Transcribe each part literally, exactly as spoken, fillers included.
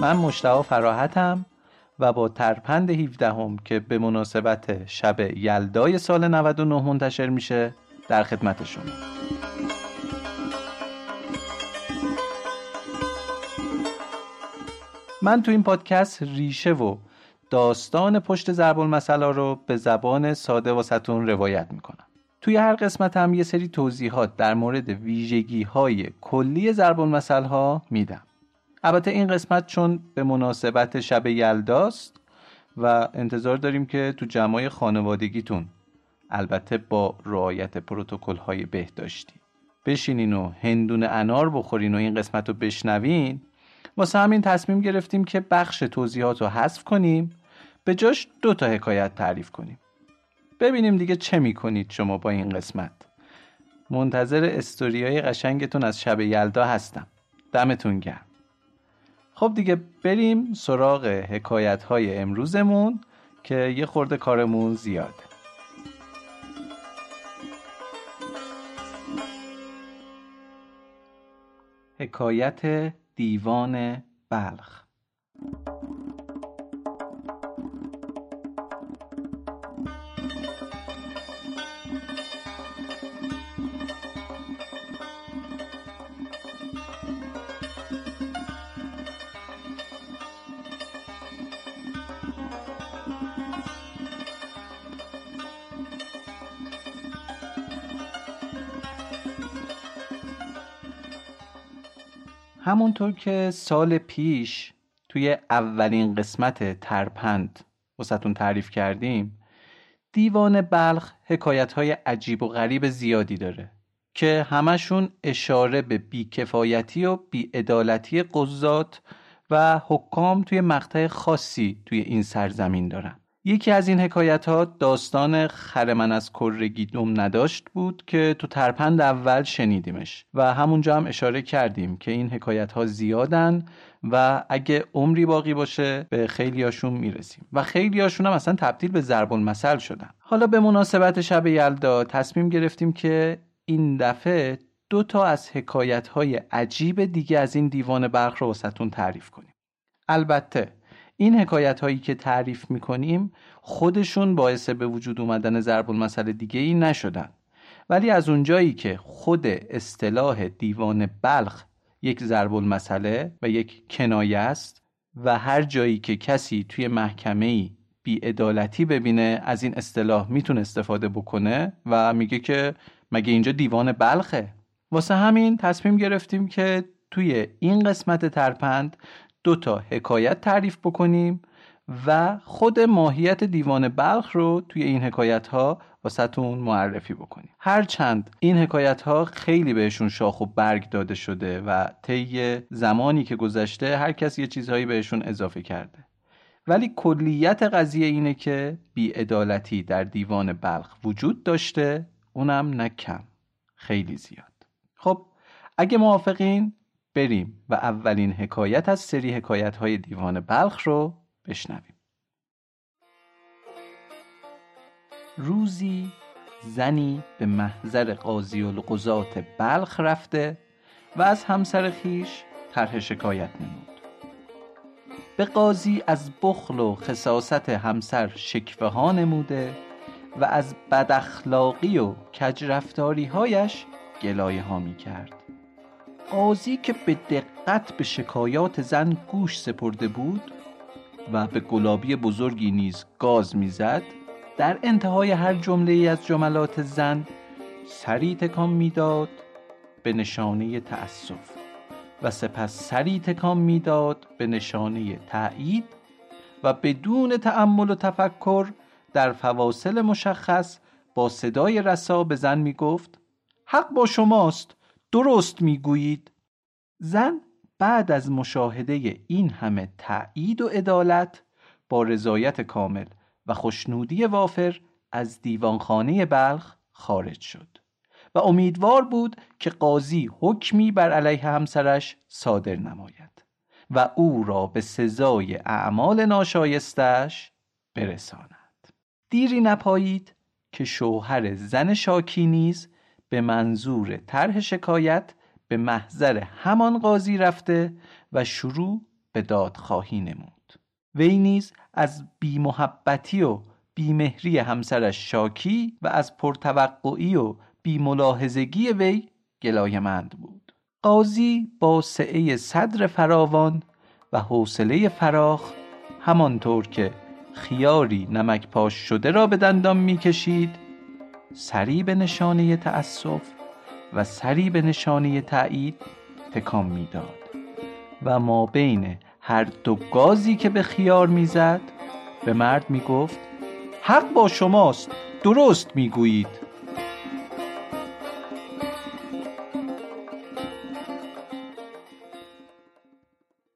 من مجتبا فراحتم و با ترپند هفدهم که به مناسبت شب یلدای سال نود و نه منتشر میشه در خدمت شما. من تو این پادکست ریشه و داستان پشت ضرب المثل رو به زبان ساده واسطون روایت میکنم. توی هر قسمت هم یه سری توضیحات در مورد ویژگی های کلی ضرب المثل ها میدم. البته این قسمت چون به مناسبت شب یلداست و انتظار داریم که تو جمعای خانوادگیتون، البته با رعایت پروتکل‌های بهداشتی، بشینین و هندونه انار بخورین و این قسمت رو بشنوین. واسه همین تصمیم گرفتیم که بخش توضیحات رو حذف کنیم، به جاش دو تا حکایت تعریف کنیم. ببینیم دیگه چه میکنید شما با این قسمت. منتظر استوریای قشنگتون از شب یلدا هستم. دمتون گرم. خب دیگه بریم سراغ حکایت‌های امروزمون که یه خورده کارمون زیاده. حکایت دیوان بلخ. همونطور که سال پیش توی اولین قسمت ترپند واسهتون تعریف کردیم، دیوان بلخ حکایت‌های عجیب و غریب زیادی داره که همشون اشاره به بیکفایتی و بی‌عدالتی قضات و حکام توی مقطع خاصی توی این سرزمین دارن. یکی از این حکایت‌ها داستان خر من از کرگی دم نداشت بود که تو ترپند اول شنیدیمش و همونجا هم اشاره کردیم که این حکایت‌ها زیادن و اگه عمری باقی باشه به خیلیاشون میرسیم و خیلیاشون هم اصلا تبدیل به ضرب المثل شدن. حالا به مناسبت شب یلدا تصمیم گرفتیم که این دفعه دو تا از حکایت‌های عجیب دیگه از این دیوان بلخ رو واسهتون تعریف کنیم. البته این حکایت هایی که تعریف میکنیم خودشون باعث به وجود اومدن ضرب المثل دیگه ای نشدن، ولی از اونجایی که خود اصطلاح دیوان بلخ یک ضرب المثل و یک کنایه است و هر جایی که کسی توی محکمه‌ای بی‌عدالتی ببینه از این اصطلاح میتونه استفاده بکنه و میگه که مگه اینجا دیوان بلخه؟ واسه همین تصمیم گرفتیم که توی این قسمت ترپند دو تا حکایت تعریف بکنیم و خود ماهیت دیوان بلخ رو توی این حکایت ها واسهتون معرفی بکنیم. هرچند این حکایت ها خیلی بهشون شاخ و برگ داده شده و طی زمانی که گذشته هر کس یه چیزهایی بهشون اضافه کرده، ولی کلیت قضیه اینه که بی‌عدالتی در دیوان بلخ وجود داشته، اونم نه کم، خیلی زیاد. خب اگه موافقین بریم و اولین حکایت از سری حکایت‌های دیوان بلخ رو بشنویم. روزی زنی به محضر قاضی القضات بلخ رفته و از همسر خیش طرح شکایت نمود. به قاضی از بخل و خساست همسر شکوه ها نموده و از بداخلاقی و کجرفتاری هایش گلایه ها می کرد. قاضی که به دقت به شکایات زن گوش سپرده بود و به گلابی بزرگی نیز گاز میزد، در انتهای هر جمله‌ای از جملات زن سری تکان میداد به نشانه تأسف و سپس سری تکان میداد به نشانه تأیید و بدون تأمل و تفکر در فواصل مشخص با صدای رسا به زن میگفت حق با شماست، درست میگویید. زن بعد از مشاهده این همه تأیید و عدالت با رضایت کامل و خوشنودی وافر از دیوانخانه بلخ خارج شد و امیدوار بود که قاضی حکمی بر علیه همسرش صادر نماید و او را به سزای اعمال ناشایستش برساند. دیری نپایید که شوهر زن شاکی نیز به منظور طرح شکایت به محضر همان قاضی رفته و شروع به دادخواهی نمود. وی نیز از بی‌محبتی و بی‌مهری همسرش شاکی و از پرتوقعی و بی‌ملاحظگی وی گلایه‌مند بود. قاضی با سعه صدر فراوان و حوصله فراخ همانطور که خیاری نمک پاش شده را به دندان می‌کشید، سری به نشانه تأسف و سری به نشانه تأیید تکان میداد و ما بین هر دو گازی که به خیار میزد به مرد میگفت حق با شماست، درست میگویید.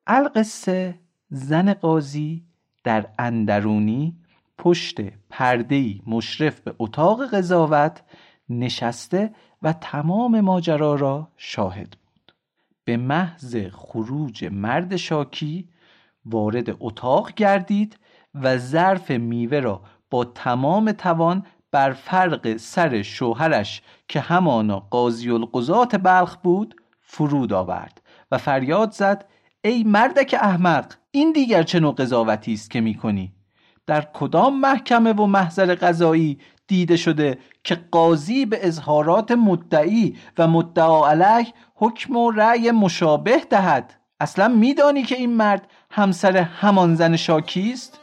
القصه زن قاضی در اندرونی پشت پرده‌ای مشرف به اتاق قضاوت نشسته و تمام ماجرا را شاهد بود. به محض خروج مرد شاکی وارد اتاق گردید و ظرف میوه را با تمام توان بر فرق سر شوهرش که همانا قاضی القضات بلخ بود فرود آورد و فریاد زد ای مردک احمق، این دیگر چه نوع قضاوتی است که می‌کنی؟ در کدام محکمه و محضر قضایی دیده شده که قاضی به اظهارات مدعی و مدعا علیه حکم و رأی مشابه دهد؟ اصلا میدانی که این مرد همسر همان زن شاکی است؟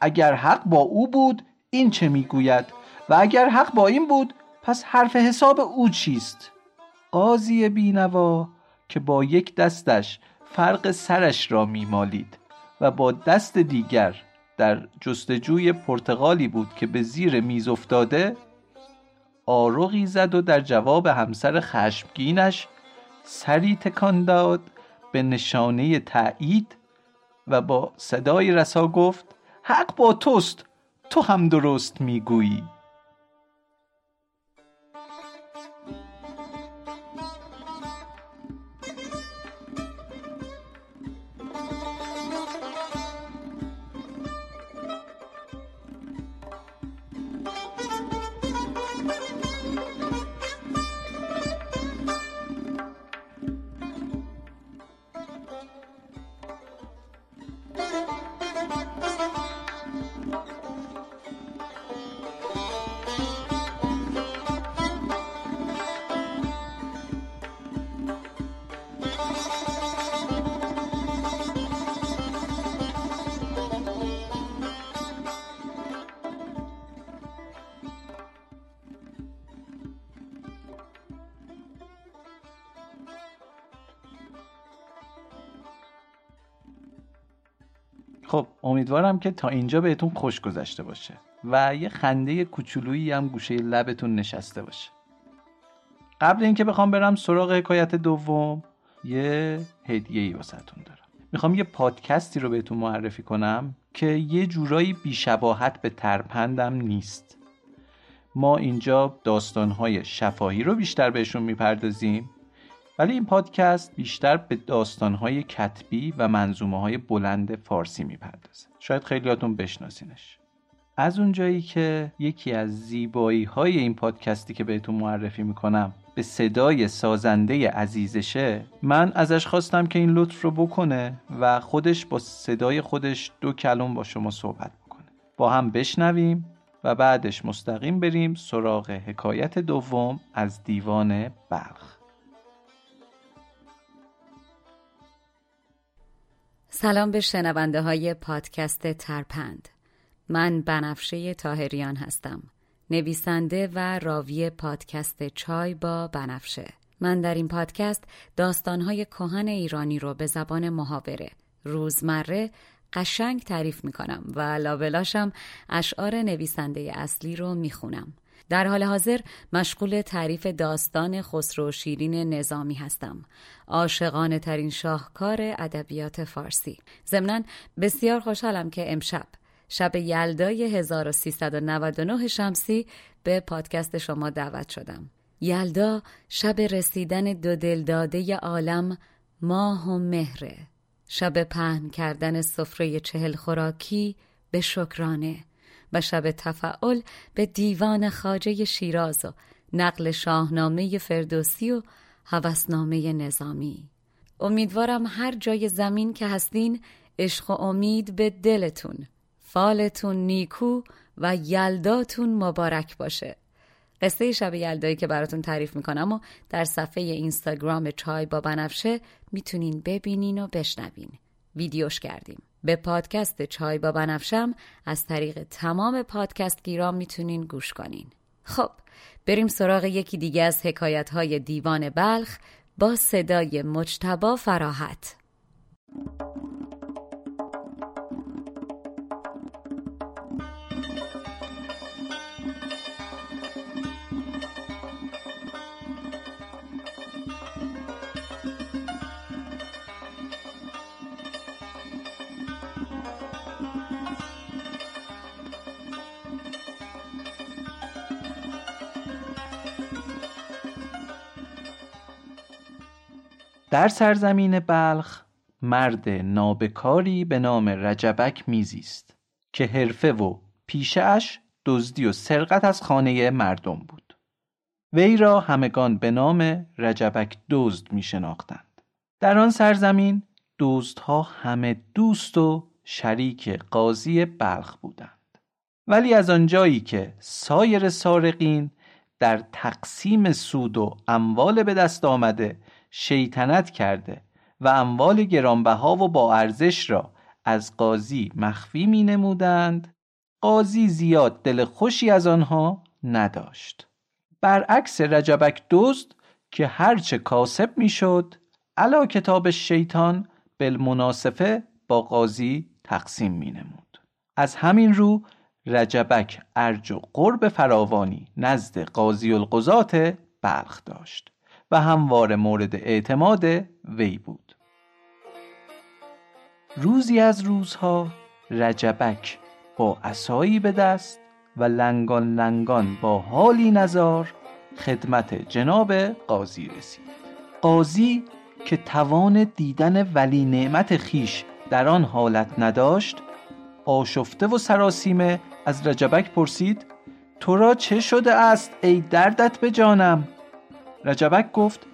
اگر حق با او بود این چه میگوید و اگر حق با این بود پس حرف حساب او چیست؟ قاضی بینوا که با یک دستش فرق سرش را میمالید و با دست دیگر در جستجوی پرتغالی بود که به زیر میز افتاده، آروغی زد و در جواب همسر خشمگینش سری تکان داد به نشانه تأیید و با صدای رسا گفت حق با توست، تو هم درست میگویی. خب امیدوارم که تا اینجا بهتون خوش گذشته باشه و یه خنده کوچولویی هم گوشه لبتون نشسته باشه. قبل اینکه بخوام برم سراغ حکایت دوم، یه هدیه‌ای واسهتون دارم. میخوام یه پادکستی رو بهتون معرفی کنم که یه جورایی بی‌شباهت به ترپندم نیست. ما اینجا داستان‌های شفاهی رو بیشتر بهشون میپردازیم، ولی این پادکست بیشتر به داستان‌های کتبی و منظومه‌های بلند فارسی می‌پردازه. شاید خیلیاتون بشناسینش. از اونجایی که یکی از زیبایی‌های این پادکستی که بهتون معرفی می‌کنم به صدای سازنده عزیزشه، من ازش خواستم که این لطف رو بکنه و خودش با صدای خودش دو کلام با شما صحبت بکنه. با هم بشنویم و بعدش مستقیم بریم سراغ حکایت دوم از دیوان بلخ. سلام به شنونده های پادکست ترپند. من بنفشه طاهریان هستم، نویسنده و راوی پادکست چای با بنفشه. من در این پادکست داستانهای کهن ایرانی رو به زبان محاوره روزمره قشنگ تعریف می کنم و لابلاشم اشعار نویسنده اصلی رو می خونم. در حال حاضر مشغول تعریف داستان خسرو و شیرین نظامی هستم، عاشقانه ترین شاهکار ادبیات فارسی. ضمناً بسیار خوشحالم که امشب شب یلدای هزار و سیصد و نود و نه شمسی به پادکست شما دعوت شدم. یلدا شب رسیدن دو دلداده عالم، ماه و مهره، شب پهن کردن سفره چهل خوراکی به شکرانه و شب تفعل به دیوان خواجه شیراز و نقل شاهنامه فردوسی و هوسنامه نظامی. امیدوارم هر جای زمین که هستین، عشق و امید به دلتون، فالتون نیکو و یلداتون مبارک باشه. قصه شب یلدایی که براتون تعریف میکنم و در صفحه اینستاگرام چای با بنفشه میتونین ببینین و بشنوین. ویدیوش کردیم. به پادکست چای با بنفشم از طریق تمام پادکست گیرام میتونین گوش کنین. خب بریم سراغ یکی دیگه از حکایت‌های دیوان بلخ با صدای مجتبا فراحت. در سرزمین بلخ مرد نابکاری به نام رجبک میزیست که حرفه و پیشه اش دزدی و سرقت از خانه مردم بود. وی را همگان به نام رجبک دزد می شناختند. در آن سرزمین دزدها همه دوست و شریک قاضی بلخ بودند. ولی از آنجایی که سایر سارقین در تقسیم سود و اموال به دست آمده شیطنت کرده و اموال گرانبها و با ارزش را از قاضی مخفی می نمودند، قاضی زیاد دل خوشی از آنها نداشت. برعکس رجبک دزد که هرچه کاسب می شد علا کتاب شیطان بالمناسبه با قاضی تقسیم می نمود. از همین رو رجبک ارج و قرب فراوانی نزد قاضی القضات بلخ داشت و همواره مورد اعتماد وی بود. روزی از روزها رجبک با عصایی به دست و لنگان لنگان با حالی نزار خدمت جناب قاضی رسید. قاضی که توان دیدن ولی نعمت خیش در آن حالت نداشت، آشفته و سراسیمه از رجبک پرسید: تو را چه شده است ای دردت به جانم؟ رجبک گفت: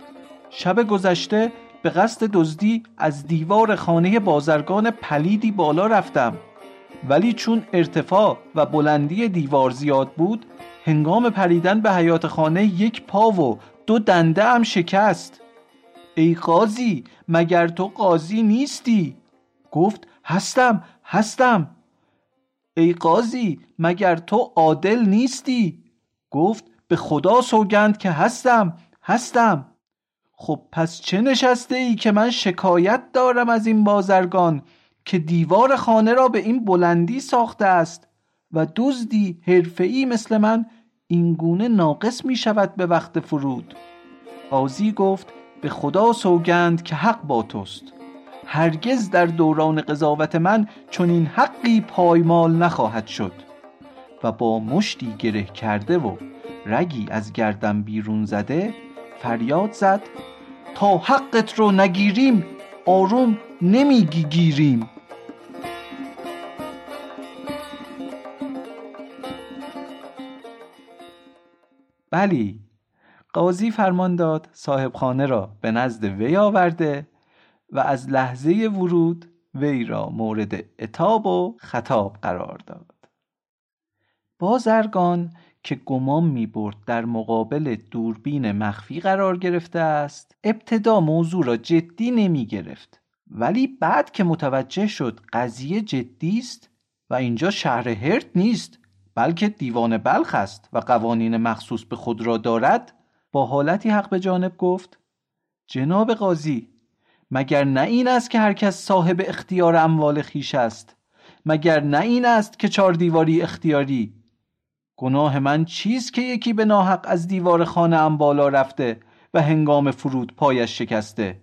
شب گذشته به قصد دزدی از دیوار خانه بازرگان پلیدی بالا رفتم، ولی چون ارتفاع و بلندی دیوار زیاد بود، هنگام پریدن به حیاط خانه یک پا و دو دنده هم شکست. ای قاضی، مگر تو قاضی نیستی؟ گفت: هستم هستم. ای قاضی، مگر تو عادل نیستی؟ گفت: به خدا سوگند که هستم هستم. خب پس چه نشسته ای که من شکایت دارم از این بازرگان که دیوار خانه را به این بلندی ساخته است و دزدی حرفه‌ای مثل من اینگونه ناقص می شود به وقت فرود. قاضی گفت: به خدا سوگند که حق با توست. هرگز در دوران قضاوت من چنین حقی پایمال نخواهد شد. و با مشتی گره کرده و رگی از گردن بیرون زده فریاد زد: تا حقت رو نگیریم آروم نمیگی گیریم. بلی، قاضی فرمان داد صاحب خانه را به نزد وی آورده و از لحظه ورود وی را مورد عتاب و خطاب قرار داد. بازرگان که گمان می برد در مقابل دوربین مخفی قرار گرفته است، ابتدا موضوع را جدی نمی گرفت، ولی بعد که متوجه شد قضیه جدی است و اینجا شهر هرت نیست بلکه دیوان بلخ است و قوانین مخصوص به خود را دارد، با حالتی حق به جانب گفت: جناب قاضی، مگر نه این است که هر کس صاحب اختیار اموال خیش است؟ مگر نه این است که چار دیواری اختیاری؟ گناه من چیست که یکی به ناحق از دیوار خانه ام بالا رفته و هنگام فرود پایش شکسته؟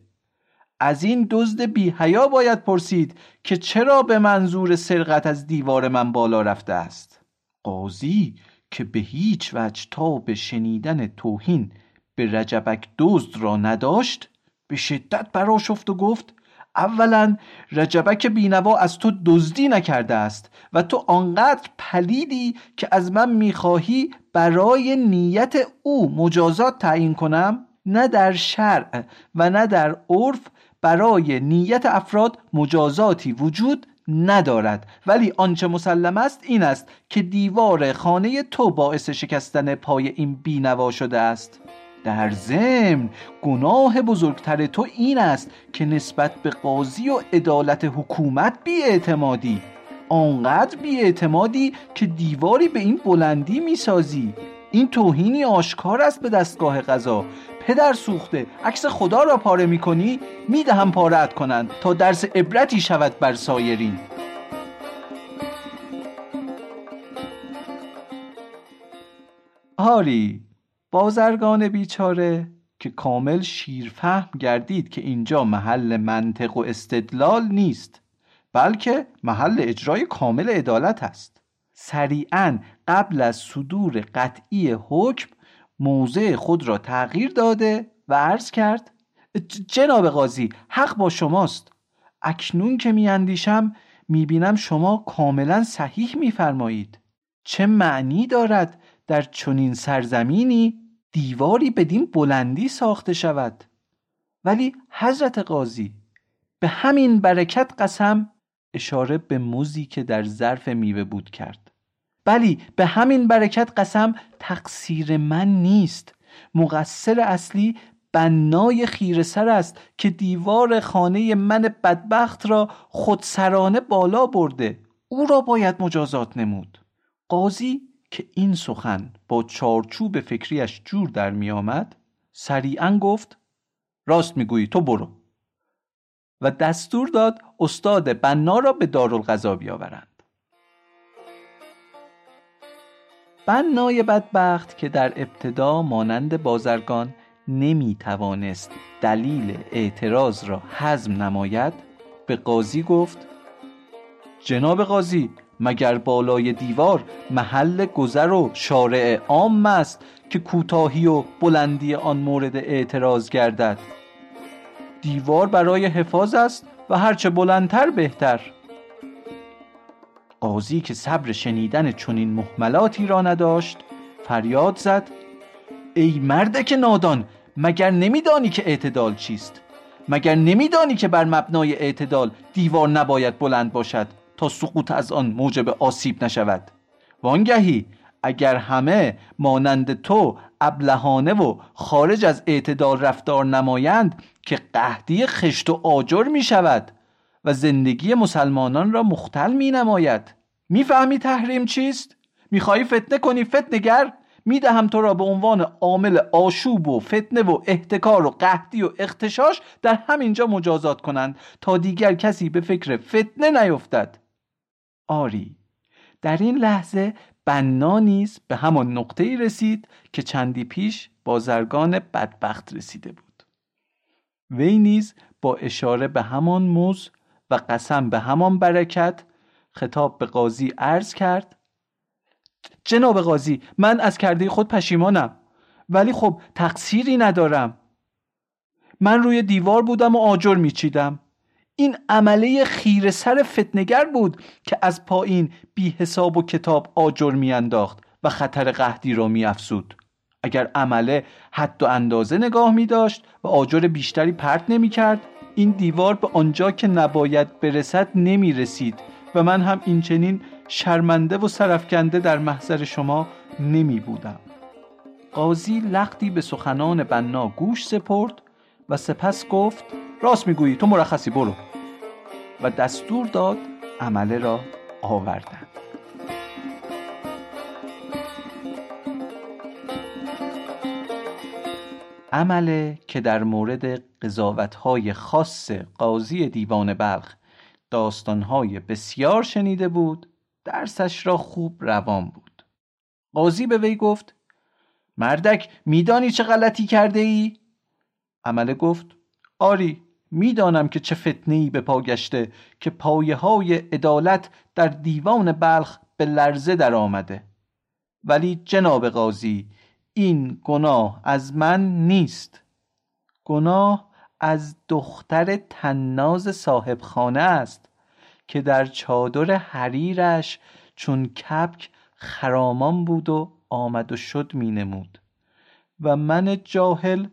از این دزد بی حیا باید پرسید که چرا به منظور سرقت از دیوار من بالا رفته است؟ قاضی که به هیچ وجه تا به شنیدن توهین به رجبک دزد را نداشت، به شدت برآشفت و گفت: اولا رجبک بینوا از تو دزدی نکرده است و تو آنقدر پلیدی که از من میخواهی برای نیت او مجازات تعیین کنم؟ نه در شرع و نه در عرف برای نیت افراد مجازاتی وجود ندارد، ولی آنچه مسلم است این است که دیوار خانه تو باعث شکستن پای این بینوا شده است. در ضمن گناه بزرگتر تو این است که نسبت به قاضی و عدالت حکومت بی‌اعتمادی، آنقدر بی‌اعتمادی که دیواری به این بلندی میسازی. این توهینی آشکار است به دستگاه قضا. پدر سوخته، عکس خدا را پاره میکنی؟ میدهم پاره‌ات کنند تا درس عبرتی شود بر سایرین. آری، بازرگان بیچاره که کامل شیرفهم گردید که اینجا محل منطق و استدلال نیست بلکه محل اجرای کامل عدالت است، سریعاً قبل از صدور قطعی حکم موضع خود را تغییر داده و عرض کرد: جناب قاضی، حق با شماست. اکنون که میاندیشم میبینم شما کاملاً صحیح میفرمایید. چه معنی دارد در چنین سرزمینی دیواری بدین بلندی ساخته شود؟ ولی حضرت قاضی، به همین برکت قسم، اشاره به موزی که در ظرف میوه بود کرد، بلی به همین برکت قسم، تقصیر من نیست. مقصر اصلی بنای خیره سر است که دیوار خانه من بدبخت را خودسرانه بالا برده. او را باید مجازات نمود. قاضی که این سخن با چارچوب فکریش جور در می آمد، سریعاً گفت: راست میگویی، تو برو. و دستور داد استاد بنا را به دارالقضا بیاورند. بنای بدبخت که در ابتدا مانند بازرگان نمی توانست دلیل اعتراض را هضم نماید، به قاضی گفت: جناب قاضی، مگر بالای دیوار محل گذر و شارع عام است که کوتاهی و بلندی آن مورد اعتراض گردد؟ دیوار برای حفاظ است و هرچه بلندتر بهتر. قاضی که صبر شنیدن چنین مهملاتی را نداشت فریاد زد: ای مردک نادان، مگر نمیدانی که اعتدال چیست؟ مگر نمیدانی که بر مبنای اعتدال دیوار نباید بلند باشد تا سقوط از آن موجب آسیب نشود؟ وانگهی اگر همه مانند تو ابلهانه و خارج از اعتدال رفتار نمایند که قحطی خشت و آجر می شود و زندگی مسلمانان را مختل می نماید. می فهمی تحریم چیست؟ می خواهی فتنه کنی فتنه‌گر؟ می دهم تو را به عنوان عامل آشوب و فتنه و احتکار و قحطی و اغتشاش در همینجا مجازات کنند تا دیگر کسی به فکر فتنه نیفتد. آری، در این لحظه بنا نیز به همان نقطه‌ای رسید که چندی پیش بازرگان بدبخت رسیده بود. وی نیز با اشاره به همان موز و قسم به همان برکت خطاب به قاضی عرض کرد: جناب قاضی، من از کرده خود پشیمانم، ولی خب تقصیری ندارم. من روی دیوار بودم و آجر میچیدم. این عمله خیره سر فتنه‌گر بود که از پایین بی حساب و کتاب آجر میانداخت و خطر قحطی را میافزود. اگر عمله حد و اندازه نگاه می‌داشت و آجر بیشتری پرت نمی‌کرد، این دیوار به آنجا که نباید برسد نمی‌رسید و من هم این چنین شرمنده و سرفکنده در محضر شما نمی بودم. قاضی لختی به سخنان بنا گوش سپرد و سپس گفت: راست می گویی، تو مرخصی، برو. و دستور داد عمله را آوردند. عمله که در مورد قضاوت‌های خاص قاضی دیوان بلخ داستان‌های بسیار شنیده بود، درسش را خوب روان بود. قاضی به وی گفت: مردک، میدانی چه غلطی کرده ای؟ عمله گفت: آری، میدانم که چه فتنه‌ای به پا گشته که پایه‌های عدالت در دیوان بلخ به لرزه در آمده. ولی جناب قاضی، این گناه از من نیست. گناه از دختر تناز صاحب خانه است که در چادر حریرش چون کپک خرامان بود و آمد و شد می نمود و من جاهل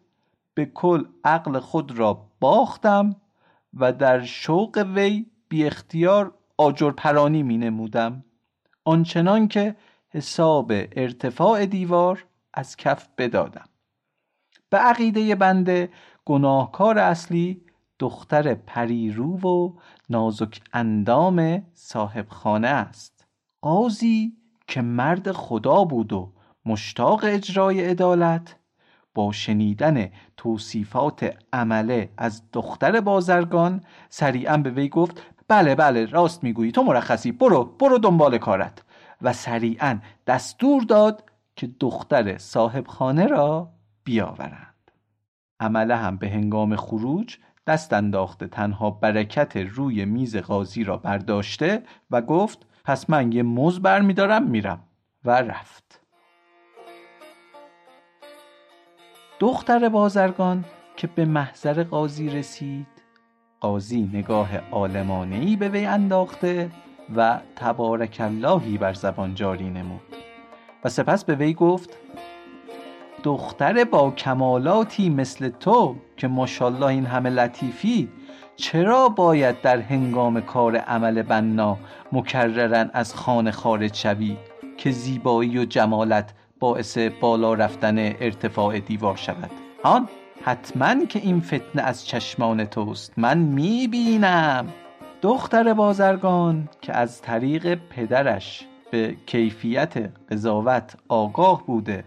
به کل عقل خود را باختم و در شوق وی بی اختیار آجر پرانی می نمودم، آنچنان که حساب ارتفاع دیوار از کف بدادم. به عقیده بنده گناهکار اصلی دختر پریرو و نازک اندام صاحب خانه است. قاضی که مرد خدا بود و مشتاق اجرای عدالت، با شنیدن توصیفات عمله از دختر بازرگان سریعا به وی گفت: بله بله، راست میگویی، تو مرخصی، برو برو دنبال کارت. و سریعا دستور داد که دختر صاحب خانه را بیاورند. عمله هم به هنگام خروج دست انداخته تنها برکت روی میز قاضی را برداشته و گفت: پس من یه موز بر می دارم میرم، و رفت. دختر بازرگان که به محضر قاضی رسید، قاضی نگاه عالمانه‌ای به وی انداخته و تبارک اللهی بر زبان جاری نمود و سپس به وی گفت: دختر با کمالاتی مثل تو که ماشاءالله این همه لطیفی، چرا باید در هنگام کار عمل بنا مکررن از خانه خارج شوی که زیبایی و جمالت باعث بالا رفتن ارتفاع دیوار شود؟ آن حتماً که این فتنه از چشمان توست، من میبینم. دختر بازرگان که از طریق پدرش به کیفیت قضاوت آگاه بوده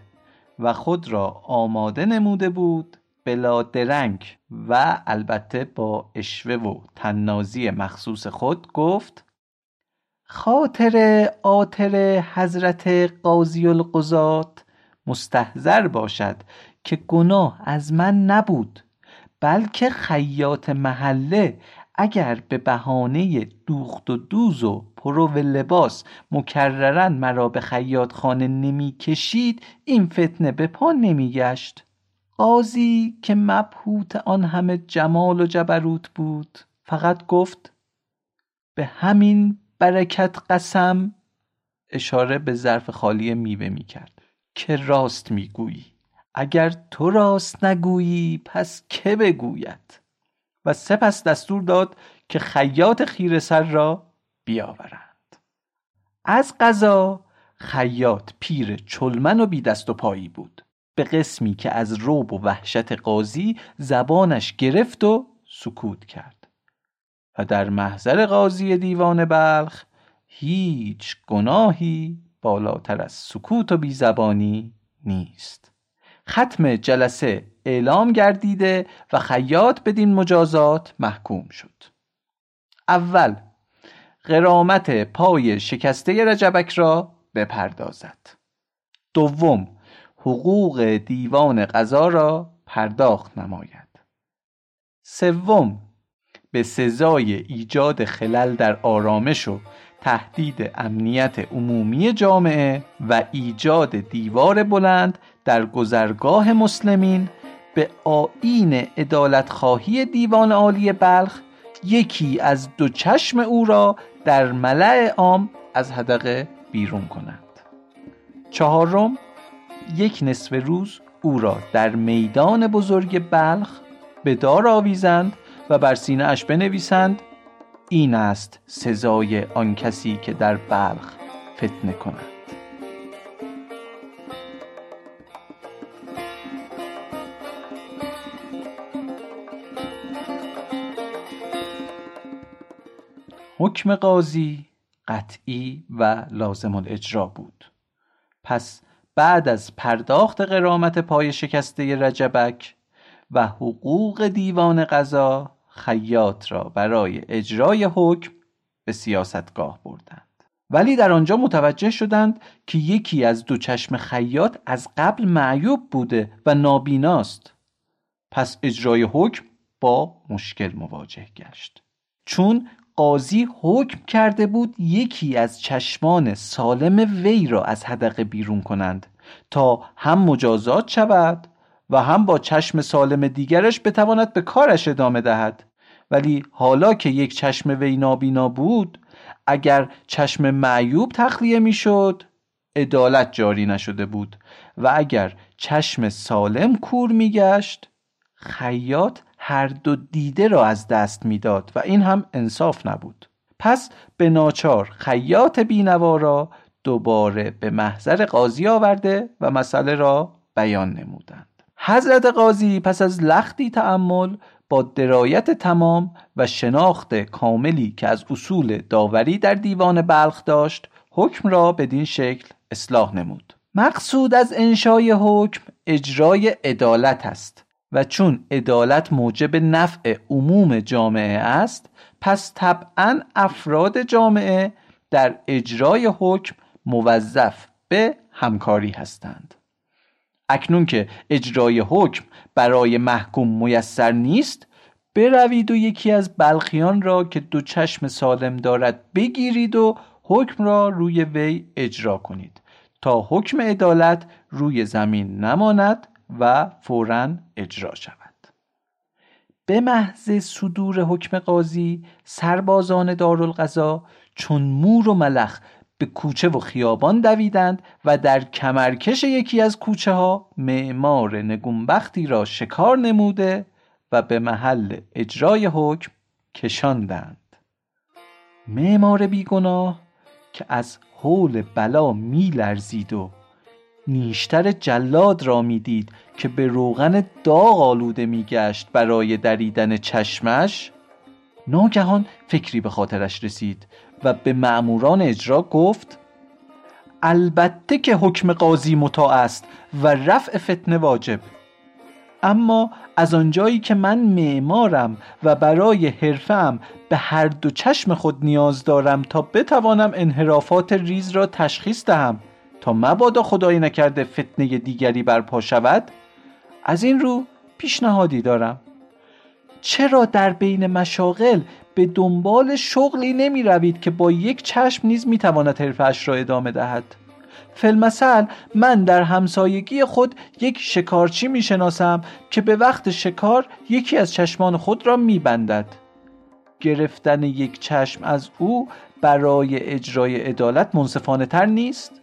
و خود را آماده نموده بود، بلا درنگ و البته با اشوه و تنازی مخصوص خود گفت: خاطر آتر حضرت قاضی القضات مستحضر باشد که گناه از من نبود، بلکه خیاط محله اگر به بهانه دوخت و دوز و پرو و لباس مکررن مرا به خیاطخانه نمی کشید، این فتنه به پا نمی گشت. قاضی که مبهوت آن همه جمال و جبروت بود فقط گفت: به همین برکت قسم، اشاره به ظرف خالی میوه می کرد، که راست می گویی. اگر تو راست نگویی پس که بگوید؟ و سپس دستور داد که خیاط خیره سر را بیاورند. از قضا خیاط پیر چلمن و بی دست و پایی بود، به قسمی که از رعب و وحشت قاضی زبانش گرفت و سکوت کرد و در محضر قاضی دیوان بلخ هیچ گناهی بالاتر از سکوت و بیزبانی نیست. ختم جلسه اعلام گردیده و خیاط بدین مجازات محکوم شد. اول، غرامت پای شکسته رجبک را بپردازد. دوم، حقوق دیوان قضا را پرداخت نماید. سوم، به سزای ایجاد خلل در آرامش و تهدید امنیت عمومی جامعه و ایجاد دیوار بلند در گذرگاه مسلمین به آیین عدالت‌خواهی دیوان عالی بلخ یکی از دو چشم او را در ملأ عام از حدقه بیرون کنند. چهارم، یک نصف روز او را در میدان بزرگ بلخ به دار آویزند و بر سینه اش بنویسند: این است سزای آن کسی که در بلخ فتنه کند. حکم قاضی قطعی و لازم الاجرا بود. پس بعد از پرداخت غرامت پای شکسته رجبک و حقوق دیوان قضا، خیاط را برای اجرای حکم به سیاستگاه بردند. ولی در آنجا متوجه شدند که یکی از دو چشم خیاط از قبل معیوب بوده و نابیناست. پس اجرای حکم با مشکل مواجه گشت، چون قاضی حکم کرده بود یکی از چشمان سالم وی را از حدقه بیرون کنند تا هم مجازات شود و هم با چشم سالم دیگرش بتواند به کارش ادامه دهد. ولی حالا که یک چشم وی نابینا بود، اگر چشم معیوب تخلیه می شد عدالت جاری نشده بود و اگر چشم سالم کور می گشت خیاط هر دو دیده را از دست می داد و این هم انصاف نبود. پس به ناچار خیاط بینوا را دوباره به محضر قاضی آورده و مسئله را بیان نمودند. حضرت قاضی پس از لختی تأمل با درایت تمام و شناخت کاملی که از اصول داوری در دیوان بلخ داشت، حکم را بدین شکل اصلاح نمود: مقصود از انشای حکم اجرای عدالت است و چون عدالت موجب نفع عموم جامعه است، پس طبعاً افراد جامعه در اجرای حکم موظف به همکاری هستند. اکنون که اجرای حکم برای محکوم میسر نیست، بروید و یکی از بلخیان را که دو چشم سالم دارد بگیرید و حکم را روی وی اجرا کنید تا حکم عدالت روی زمین نماند و فوراً اجرا شود. به محض صدور حکم قاضی، سربازان دارالقضا چون مور و ملخ به کوچه و خیابان دویدند و در کمرکش یکی از کوچه ها معمار نگونبختی را شکار نموده و به محل اجرای حکم کشاندند. معمار بیگناه که از هول بلا می لرزید و نیشتر جلاد را می دید که به روغن داغ آلوده می گشت برای دریدن چشمش، ناگهان فکری به خاطرش رسید و به مأموران اجرا گفت: البته که حکم قاضی مطاع است و رفع فتنه واجب، اما از آنجایی که من معمارم و برای حرفه‌ام به هر دو چشم خود نیاز دارم تا بتوانم انحرافات ریز را تشخیص دهم تا مبادا خدای نکرده فتنه دیگری برپا شود، از این رو پیشنهادی دارم. چرا در بین مشاغل به دنبال شغلی نمی روید که با یک چشم نیز می تواند حرفه‌اش را ادامه دهد؟ فی‌المثل من در همسایگی خود یک شکارچی می شناسم که به وقت شکار یکی از چشمان خود را می بندد. گرفتن یک چشم از او برای اجرای عدالت منصفانه تر نیست؟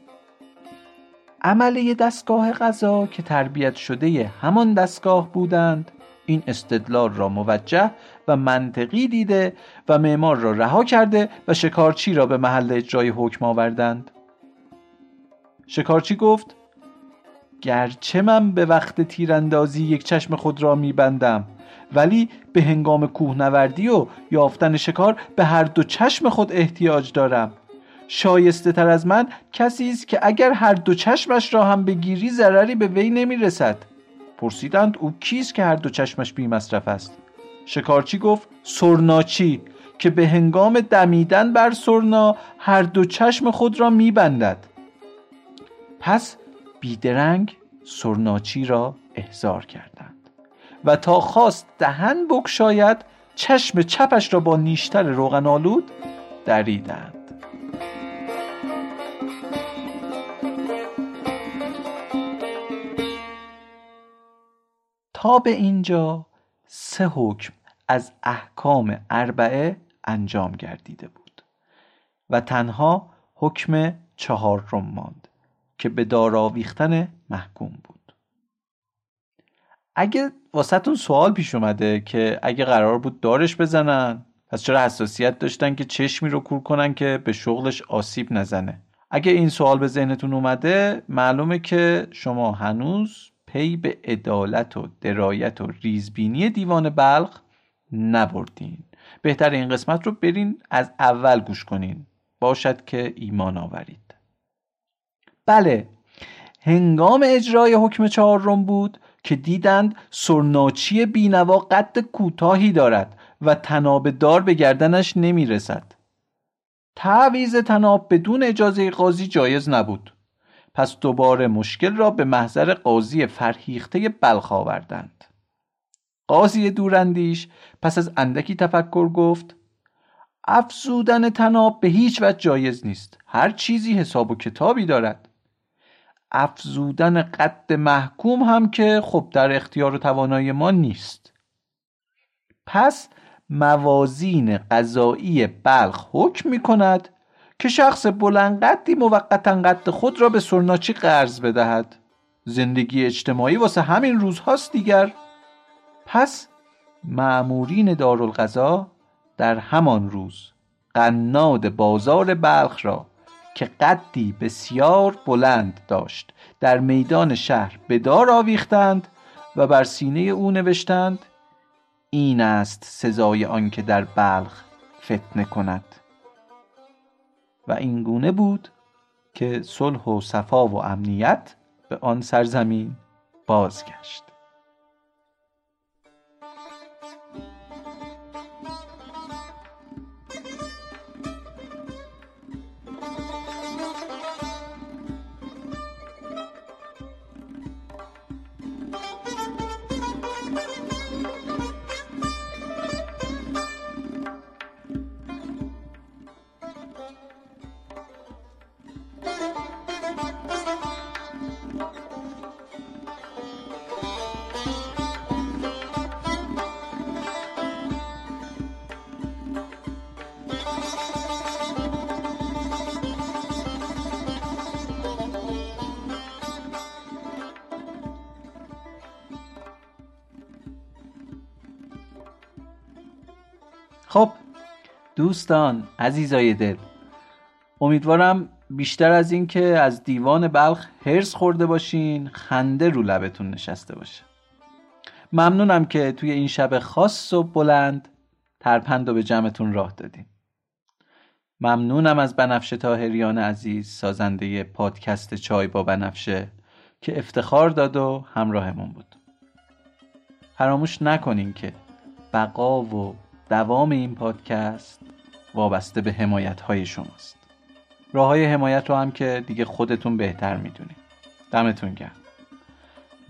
عمله دستگاه قضا که تربیت شده همان دستگاه بودند، این استدلال را موجه و منطقی دیده و معمار را رها کرده و شکارچی را به محل اجرای حکم آوردند. شکارچی گفت: گرچه من به وقت تیراندازی یک چشم خود را میبندم، ولی به هنگام کوهنوردی و یافتن شکار به هر دو چشم خود احتیاج دارم. شایسته تر از من کسی است که اگر هر دو چشمش را هم بگیری ضرری به وی نمیرسد. پرسیدند او کیست که هر دو چشمش بی مصرف است؟ شکارچی گفت: سرناچی که به هنگام دمیدن بر سرنا هر دو چشم خود را میبندد. پس بیدرنگ سرناچی را احضار کردند و تا خواست دهن بگشاید چشم چپش را با نیشتر روغن‌آلود دریدند. تا به اینجا سه حکم از احکام اربعه انجام گردیده بود و تنها حکم چهارم ماند که به دار آویختن محکوم بود. اگه واسهتون سوال پیش اومده که اگه قرار بود دارش بزنن پس چرا حساسیت داشتن که چشمی رو کور کنن که به شغلش آسیب نزنه، اگه این سوال به ذهنتون اومده معلومه که شما هنوز پی به عدالت و درایت و ریزبینی دیوان بلخ نبردین. بهتر این قسمت رو برین از اول گوش کنین، باشد که ایمان آورید. بله، هنگام اجرای حکم چهارم بود که دیدند سرناچی بینوا قد کوتاهی دارد و تناب دار به گردنش نمی رسد. تعویض تناب بدون اجازه قاضی جایز نبود، پس دوباره مشکل را به محضر قاضی فرهیخته بلخ آوردند. قاضی دوراندیش پس از اندکی تفکر گفت: افزودن تناب به هیچ وجه جایز نیست، هر چیزی حساب و کتابی دارد. افزودن قد محکوم هم که خب در اختیار و توانایی ما نیست. پس موازین قضایی بلخ حکم می کند که شخص بلندقدی موقتاً قد خود را به سرناچی قرض بدهد. زندگی اجتماعی واسه همین روزهاست دیگر. پس مامورین دارالقضا در همان روز قناد بازار بلخ را که قدی بسیار بلند داشت در میدان شهر به دار آویختند و بر سینه او نوشتند: این است سزای آن که در بلخ فتنه کند. و این گونه بود که صلح و صفا و امنیت به آن سرزمین بازگشت. خب دوستان عزیزای دل، امیدوارم بیشتر از این که از دیوان بلخ هرس خورده باشین خنده رو لبتون نشسته باشه. ممنونم که توی این شب خاص و بلند ترپند رو به جمعتون راه دادیم. ممنونم از بنفشه طاهریان عزیز، سازنده پادکست چای با بنفشه، که افتخار داد و همراهمون بود. فراموش نکنین که بقا و دوام این پادکست وابسته به حمایت‌های شماست. راه‌های حمایت رو هم که دیگه خودتون بهتر می‌دونید. دمتون گرم.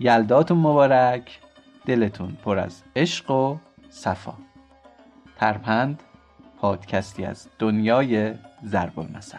یلداتون مبارک. دلتون پر از عشق و صفا. ترپند، پادکستی از دنیای ضرب المثل.